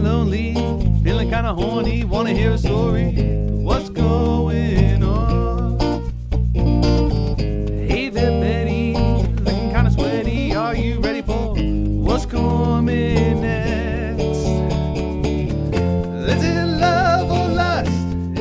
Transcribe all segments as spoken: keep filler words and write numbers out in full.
feeling lonely, feeling kind of horny, want to hear a story, what's going on? Hey there, Betty, looking kind of sweaty, are you ready for what's coming next? Is it love or lust?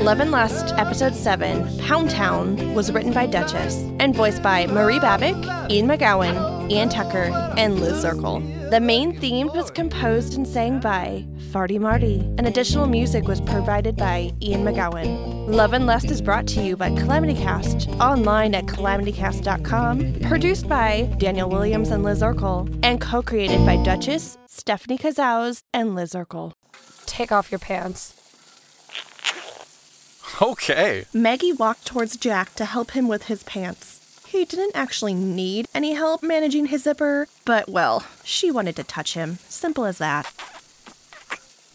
Love and Lust, Episode seven, Pound Town, was written by Duchess and voiced by Marie Babbic, Ian McGowan, Ian Tucker, and Liz Urkel. The main theme was composed and sang by Farty Marty, and additional music was provided by Ian McGowan. Love and Lust is brought to you by CalamityCast, online at calamity cast dot com, produced by Daniel Williams and Liz Urkel, and co-created by Duchess, Stephanie Cazows, and Liz Urkel. Take off your pants. Okay. Maggie walked towards Jack to help him with his pants. He didn't actually need any help managing his zipper, but, well, she wanted to touch him. Simple as that.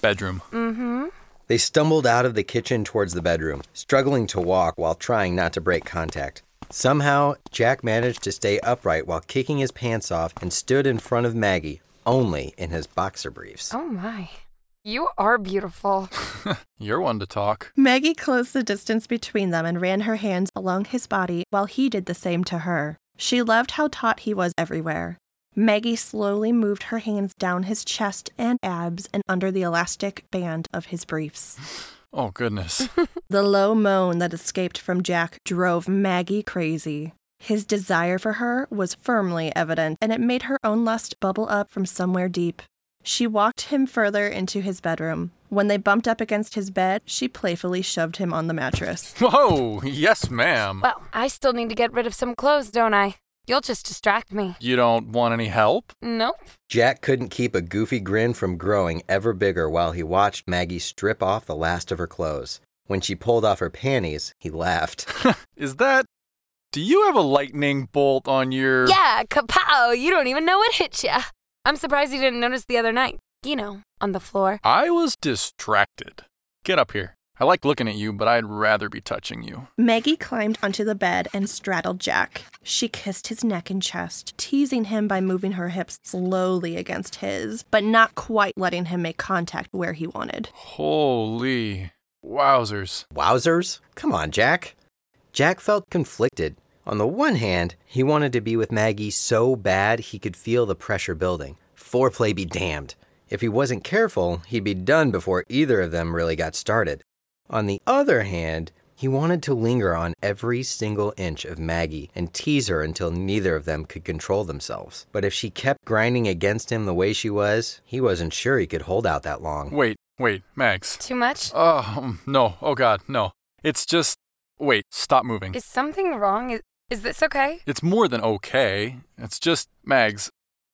Bedroom. Mm-hmm. They stumbled out of the kitchen towards the bedroom, struggling to walk while trying not to break contact. Somehow, Jack managed to stay upright while kicking his pants off and stood in front of Maggie, only in his boxer briefs. Oh, my. You are beautiful. You're one to talk. Maggie closed the distance between them and ran her hands along his body while he did the same to her. She loved how taut he was everywhere. Maggie slowly moved her hands down his chest and abs and under the elastic band of his briefs. Oh, goodness. The low moan that escaped from Jack drove Maggie crazy. His desire for her was firmly evident, and it made her own lust bubble up from somewhere deep. She walked him further into his bedroom. When they bumped up against his bed, she playfully shoved him on the mattress. Whoa, yes, ma'am. Well, I still need to get rid of some clothes, don't I? You'll just distract me. You don't want any help? Nope. Jack couldn't keep a goofy grin from growing ever bigger while he watched Maggie strip off the last of her clothes. When she pulled off her panties, he laughed. Is that... Do you have a lightning bolt on your... Yeah, kapow! You don't even know what hit ya. I'm surprised you didn't notice the other night. You know, on the floor. I was distracted. Get up here. I like looking at you, but I'd rather be touching you. Maggie climbed onto the bed and straddled Jack. She kissed his neck and chest, teasing him by moving her hips slowly against his, but not quite letting him make contact where he wanted. Holy wowzers. Wowzers? Come on, Jack. Jack felt conflicted. On the one hand, he wanted to be with Maggie so bad he could feel the pressure building. Foreplay be damned. If he wasn't careful, he'd be done before either of them really got started. On the other hand, he wanted to linger on every single inch of Maggie and tease her until neither of them could control themselves. But if she kept grinding against him the way she was, he wasn't sure he could hold out that long. Wait, wait, Mags. Too much? Oh, um, no. Oh, God, no. It's just... Wait, stop moving. Is something wrong? Is- Is this okay? It's more than okay. It's just, Mags,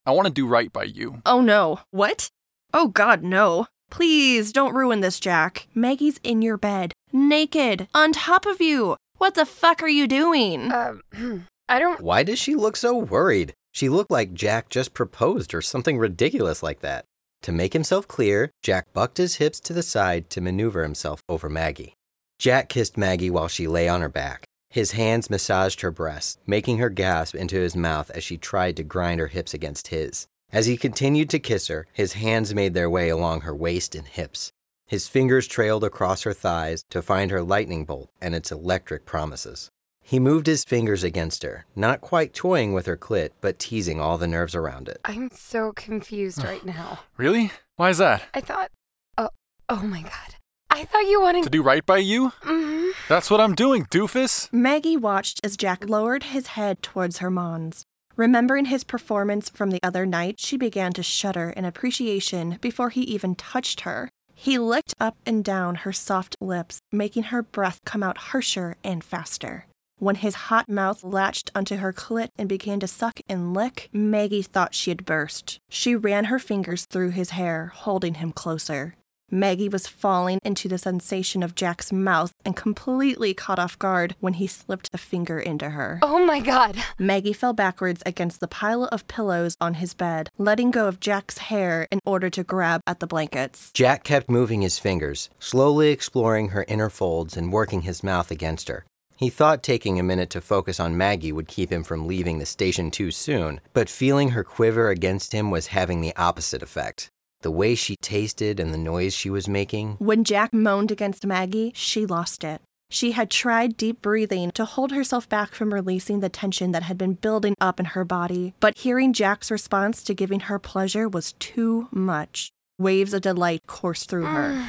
I want to do right by you. Oh, no. What? Oh, God, no. Please, don't ruin this, Jack. Maggie's in your bed, naked, on top of you. What the fuck are you doing? Um, uh, I don't... Why does she look so worried? She looked like Jack just proposed or something ridiculous like that. To make himself clear, Jack bucked his hips to the side to maneuver himself over Maggie. Jack kissed Maggie while she lay on her back. His hands massaged her breasts, making her gasp into his mouth as she tried to grind her hips against his. As he continued to kiss her, his hands made their way along her waist and hips. His fingers trailed across her thighs to find her lightning bolt and its electric promises. He moved his fingers against her, not quite toying with her clit, but teasing all the nerves around it. I'm so confused right now. Really? Why is that? I thought... Oh, oh my God. I thought you wanted... To do right by you? Mm-hmm. That's what I'm doing, doofus. Maggie watched as Jack lowered his head towards her mons. Remembering his performance from the other night, she began to shudder in appreciation before he even touched her. He licked up and down her soft lips, making her breath come out harsher and faster. When his hot mouth latched onto her clit and began to suck and lick, Maggie thought she had burst. She ran her fingers through his hair, holding him closer. Maggie was falling into the sensation of Jack's mouth and completely caught off guard when he slipped a finger into her. Oh my God! Maggie fell backwards against the pile of pillows on his bed, letting go of Jack's hair in order to grab at the blankets. Jack kept moving his fingers, slowly exploring her inner folds and working his mouth against her. He thought taking a minute to focus on Maggie would keep him from leaving the station too soon, but feeling her quiver against him was having the opposite effect. The way she tasted and the noise she was making. When Jack moaned against Maggie, she lost it. She had tried deep breathing to hold herself back from releasing the tension that had been building up in her body, but hearing Jack's response to giving her pleasure was too much. Waves of delight coursed through her.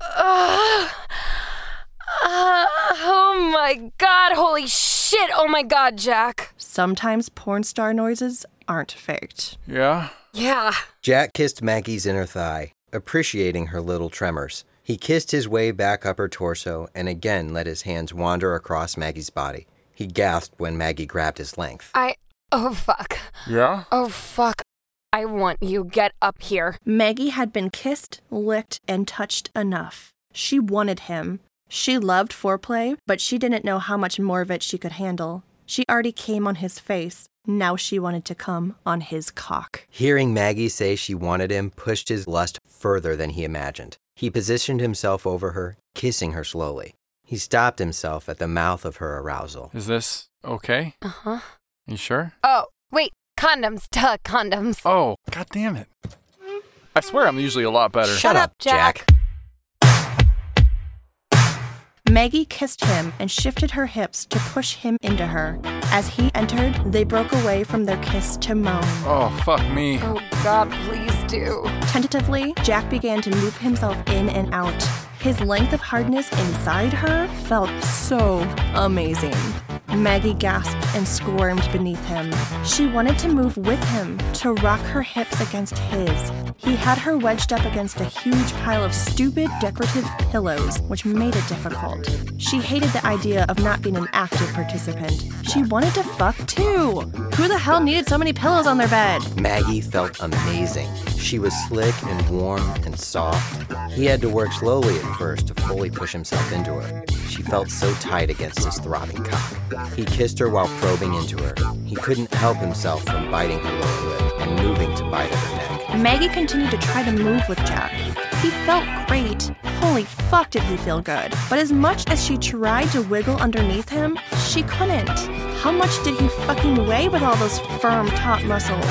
Uh, uh, oh my god, holy shit, oh my god, Jack. Sometimes porn star noises aren't faked. Yeah? Yeah. Jack kissed Maggie's inner thigh, appreciating her little tremors. He kissed his way back up her torso and again let his hands wander across Maggie's body. He gasped when Maggie grabbed his length. I... Oh, fuck. Yeah? Oh, fuck. I want you. Get up here. Maggie had been kissed, licked, and touched enough. She wanted him. She loved foreplay, but she didn't know how much more of it she could handle. She already came on his face. Now she wanted to come on his cock. Hearing Maggie say she wanted him pushed his lust further than he imagined. He positioned himself over her, kissing her slowly. He stopped himself at the mouth of her arousal. Is this okay? Uh-huh. You sure? Oh, wait. Condoms. Duh, condoms. Oh, god damn it. I swear I'm usually a lot better. Shut, Shut up, Jack. Jack. Maggie kissed him and shifted her hips to push him into her. As he entered, they broke away from their kiss to moan. Oh, fuck me. Oh, God, please do. Tentatively, Jack began to move himself in and out. His length of hardness inside her felt so amazing. Maggie gasped and squirmed beneath him. She wanted to move with him, to rock her hips against his. He had her wedged up against a huge pile of stupid decorative pillows, which made it difficult. She hated the idea of not being an active participant. She wanted to fuck too. Who the hell needed so many pillows on their bed? Maggie felt amazing. She was slick and warm and soft. He had to work slowly at first to fully push himself into her. She felt so tight against his throbbing cock. He kissed her while probing into her. He couldn't help himself from biting her lower lip and moving to bite at her neck. Maggie continued to try to move with Jack. He felt great. Holy fuck, did he feel good. But as much as she tried to wiggle underneath him, she couldn't. How much did he fucking weigh with all those firm taut muscles?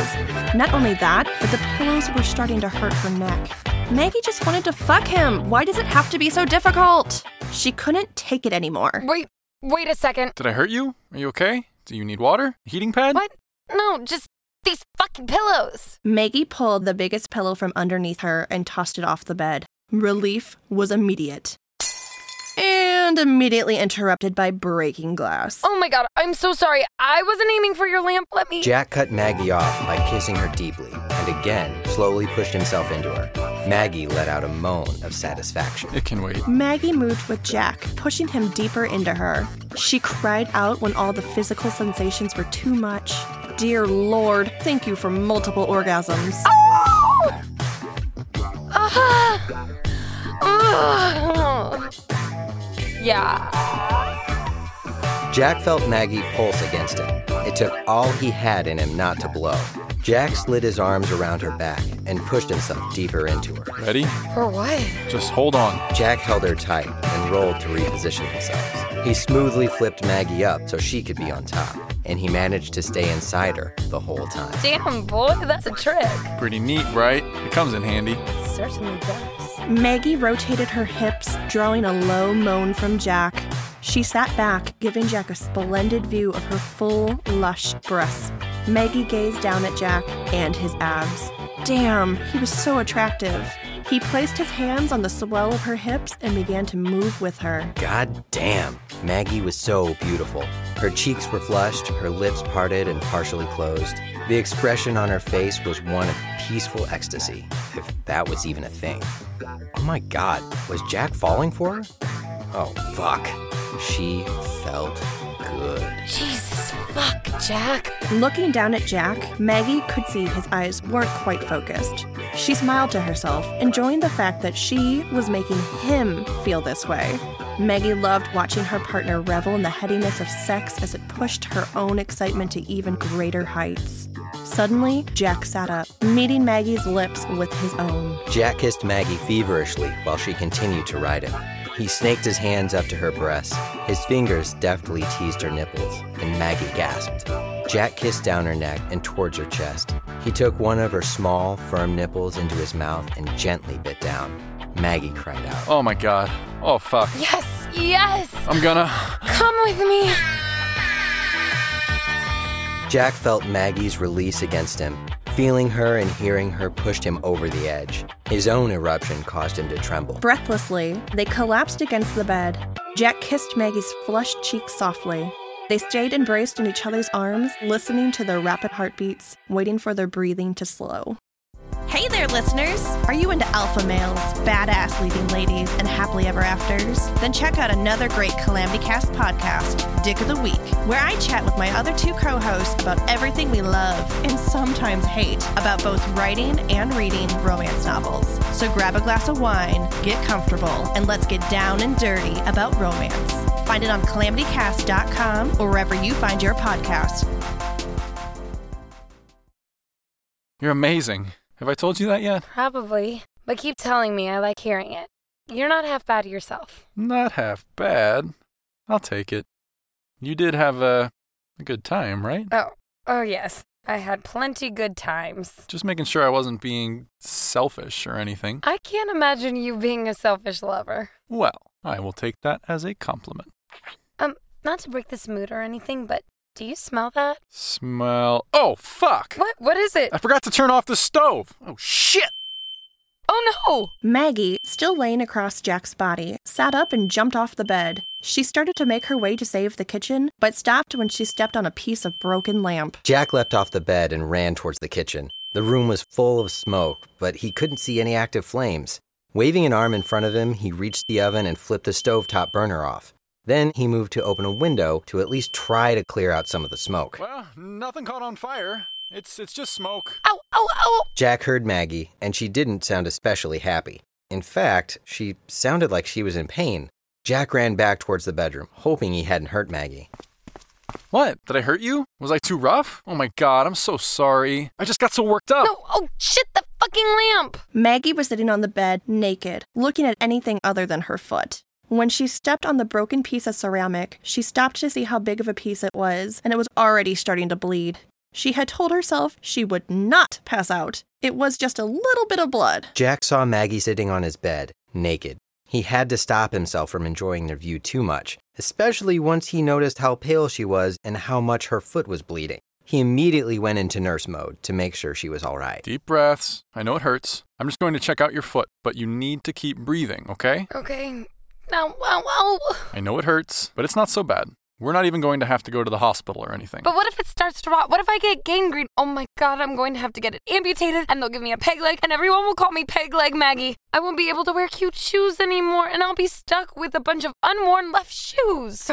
Not only that, but the pillows were starting to hurt her neck. Maggie just wanted to fuck him. Why does it have to be so difficult? She couldn't take it anymore. Wait, wait a second. Did I hurt you? Are you okay? Do you need water? A heating pad? What? No, just these fucking pillows. Maggie pulled the biggest pillow from underneath her and tossed it off the bed. Relief was immediate. And immediately interrupted by breaking glass. Oh my god, I'm so sorry. I wasn't aiming for your lamp. Let me... Jack cut Maggie off by kissing her deeply and again slowly pushed himself into her. Maggie let out a moan of satisfaction. It can wait. Maggie moved with Jack, pushing him deeper into her. She cried out when all the physical sensations were too much. Dear Lord, thank you for multiple orgasms. Oh! Ah! Oh! Yeah. Jack felt Maggie pulse against him. It took all he had in him not to blow. Jack slid his arms around her back and pushed himself deeper into her. Ready? For what? Just hold on. Jack held her tight and rolled to reposition themselves. He smoothly flipped Maggie up so she could be on top, and he managed to stay inside her the whole time. Damn, boy, that's a trick. Pretty neat, right? It comes in handy. It certainly does. Maggie rotated her hips, drawing a low moan from Jack. She sat back, giving Jack a splendid view of her full, lush breasts. Maggie gazed down at Jack and his abs. Damn, he was so attractive. He placed his hands on the swell of her hips and began to move with her. God damn, Maggie was so beautiful. Her cheeks were flushed, her lips parted and partially closed. The expression on her face was one of peaceful ecstasy, if that was even a thing. Oh my god, was Jack falling for her? Oh, fuck. She felt good. Jesus fuck, Jack. Looking down at Jack, Maggie could see his eyes weren't quite focused. She smiled to herself, enjoying the fact that she was making him feel this way. Maggie loved watching her partner revel in the headiness of sex as it pushed her own excitement to even greater heights. Suddenly, Jack sat up, meeting Maggie's lips with his own. Jack kissed Maggie feverishly while she continued to ride him. He snaked his hands up to her breasts. His fingers deftly teased her nipples, and Maggie gasped. Jack kissed down her neck and towards her chest. He took one of her small, firm nipples into his mouth and gently bit down. Maggie cried out. Oh, my God. Oh, fuck. Yes, yes. I'm gonna... Come with me. Jack felt Maggie's release against him. Feeling her and hearing her pushed him over the edge. His own eruption caused him to tremble. Breathlessly, they collapsed against the bed. Jack kissed Maggie's flushed cheek softly. They stayed embraced in each other's arms, listening to their rapid heartbeats, waiting for their breathing to slow. Hey there, listeners! Are you into alpha males, badass leading ladies, and happily ever afters? Then check out another great CalamityCast podcast, Dick of the Week, where I chat with my other two co-hosts about everything we love and sometimes hate about both writing and reading romance novels. So grab a glass of wine, get comfortable, and let's get down and dirty about romance. Find it on calamity cast dot com or wherever you find your podcast. You're amazing. Have I told you that yet? Probably. But keep telling me. I like hearing it. You're not half bad yourself. Not half bad. I'll take it. You did have a, a good time, right? Oh, oh yes. I had plenty good times. Just making sure I wasn't being selfish or anything. I can't imagine you being a selfish lover. Well, I will take that as a compliment. Um, not to break this mood or anything, but... Do you smell that? Smell... Oh, fuck! What? What is it? I forgot to turn off the stove! Oh, shit! Oh, no! Maggie, still laying across Jack's body, sat up and jumped off the bed. She started to make her way to save the kitchen, but stopped when she stepped on a piece of broken lamp. Jack leapt off the bed and ran towards the kitchen. The room was full of smoke, but he couldn't see any active flames. Waving an arm in front of him, he reached the oven and flipped the stovetop burner off. Then he moved to open a window to at least try to clear out some of the smoke. Well, nothing caught on fire. It's it's just smoke. Ow, ow, ow! Jack heard Maggie, and she didn't sound especially happy. In fact, she sounded like she was in pain. Jack ran back towards the bedroom, hoping he hadn't hurt Maggie. What? Did I hurt you? Was I too rough? Oh my God, I'm so sorry. I just got so worked up. No, oh shit, the fucking lamp! Maggie was sitting on the bed, naked, looking at anything other than her foot. When she stepped on the broken piece of ceramic, she stopped to see how big of a piece it was, and it was already starting to bleed. She had told herself she would not pass out. It was just a little bit of blood. Jack saw Maggie sitting on his bed, naked. He had to stop himself from enjoying their view too much, especially once he noticed how pale she was and how much her foot was bleeding. He immediately went into nurse mode to make sure she was all right. Deep breaths. I know it hurts. I'm just going to check out your foot, but you need to keep breathing, okay? Okay. Ow, ow, ow. I know it hurts, but it's not so bad. We're not even going to have to go to the hospital or anything. But what if it starts to rot? What if I get gangrene? Oh my God, I'm going to have to get it amputated, and they'll give me a peg leg, and everyone will call me Peg Leg Maggie. I won't be able to wear cute shoes anymore, and I'll be stuck with a bunch of unworn left shoes.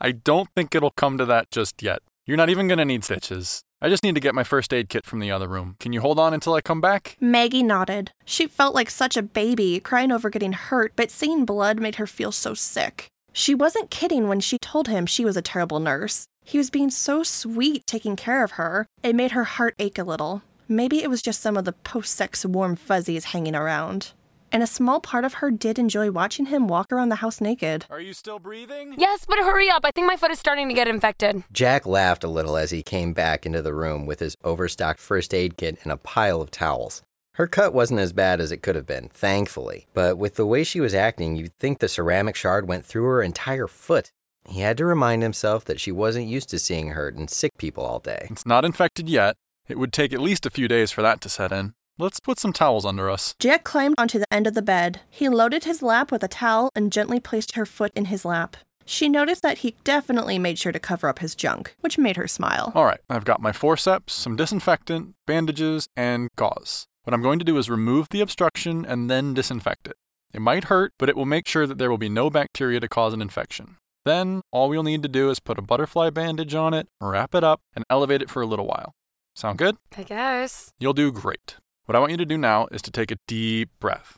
I don't think it'll come to that just yet. You're not even going to need stitches. I just need to get my first aid kit from the other room. Can you hold on until I come back? Maggie nodded. She felt like such a baby, crying over getting hurt, but seeing blood made her feel so sick. She wasn't kidding when she told him she was a terrible nurse. He was being so sweet taking care of her. It made her heart ache a little. Maybe it was just some of the post-sex warm fuzzies hanging around. And a small part of her did enjoy watching him walk around the house naked. Are you still breathing? Yes, but hurry up. I think my foot is starting to get infected. Jack laughed a little as he came back into the room with his overstocked first aid kit and a pile of towels. Her cut wasn't as bad as it could have been, thankfully. But with the way she was acting, you'd think the ceramic shard went through her entire foot. He had to remind himself that she wasn't used to seeing hurt and sick people all day. It's not infected yet. It would take at least a few days for that to set in. Let's put some towels under us. Jack climbed onto the end of the bed. He loaded his lap with a towel and gently placed her foot in his lap. She noticed that he definitely made sure to cover up his junk, which made her smile. All right, I've got my forceps, some disinfectant, bandages, and gauze. What I'm going to do is remove the obstruction and then disinfect it. It might hurt, but it will make sure that there will be no bacteria to cause an infection. Then, all we'll need to do is put a butterfly bandage on it, wrap it up, and elevate it for a little while. Sound good? I guess. You'll do great. What I want you to do now is to take a deep breath.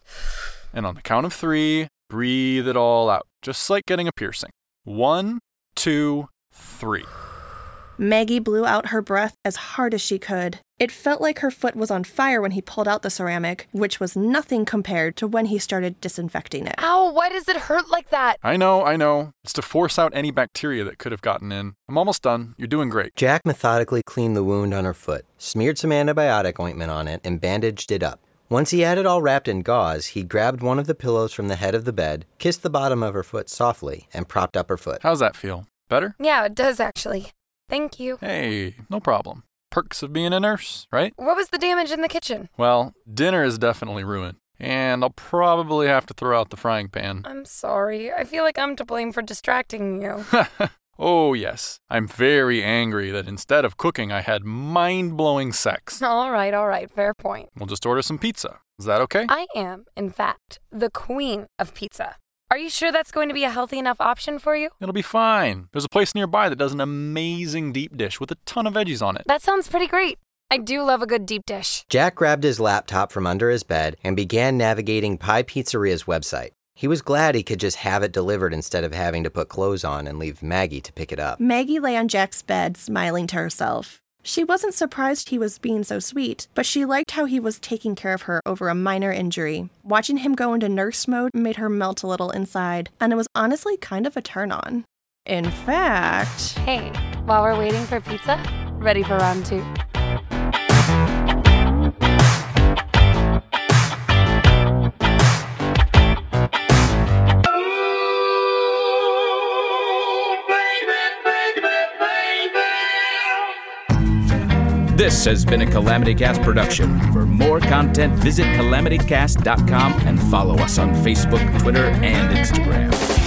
And on the count of three, breathe it all out. Just like getting a piercing. One, two, three. Maggie blew out her breath as hard as she could. It felt like her foot was on fire when he pulled out the ceramic, which was nothing compared to when he started disinfecting it. Ow, why does it hurt like that? I know, I know. It's to force out any bacteria that could have gotten in. I'm almost done. You're doing great. Jack methodically cleaned the wound on her foot, smeared some antibiotic ointment on it, and bandaged it up. Once he had it all wrapped in gauze, he grabbed one of the pillows from the head of the bed, kissed the bottom of her foot softly, and propped up her foot. How's that feel? Better? Yeah, it does actually. Thank you. Hey, no problem. Perks of being a nurse, right? What was the damage in the kitchen? Well, dinner is definitely ruined, and I'll probably have to throw out the frying pan. I'm sorry. I feel like I'm to blame for distracting you. Oh, yes. I'm very angry that instead of cooking, I had mind-blowing sex. All right, all right. Fair point. We'll just order some pizza. Is that okay? I am, in fact, the queen of pizza. Are you sure that's going to be a healthy enough option for you? It'll be fine. There's a place nearby that does an amazing deep dish with a ton of veggies on it. That sounds pretty great. I do love a good deep dish. Jack grabbed his laptop from under his bed and began navigating Pie Pizzeria's website. He was glad he could just have it delivered instead of having to put clothes on and leave Maggie to pick it up. Maggie lay on Jack's bed, smiling to herself. She wasn't surprised he was being so sweet, but she liked how he was taking care of her over a minor injury. Watching him go into nurse mode made her melt a little inside, and it was honestly kind of a turn-on. In fact... Hey, while we're waiting for pizza, ready for round two. This has been a Calamity Cast production. For more content, visit calamity cast dot com and follow us on Facebook, Twitter, and Instagram.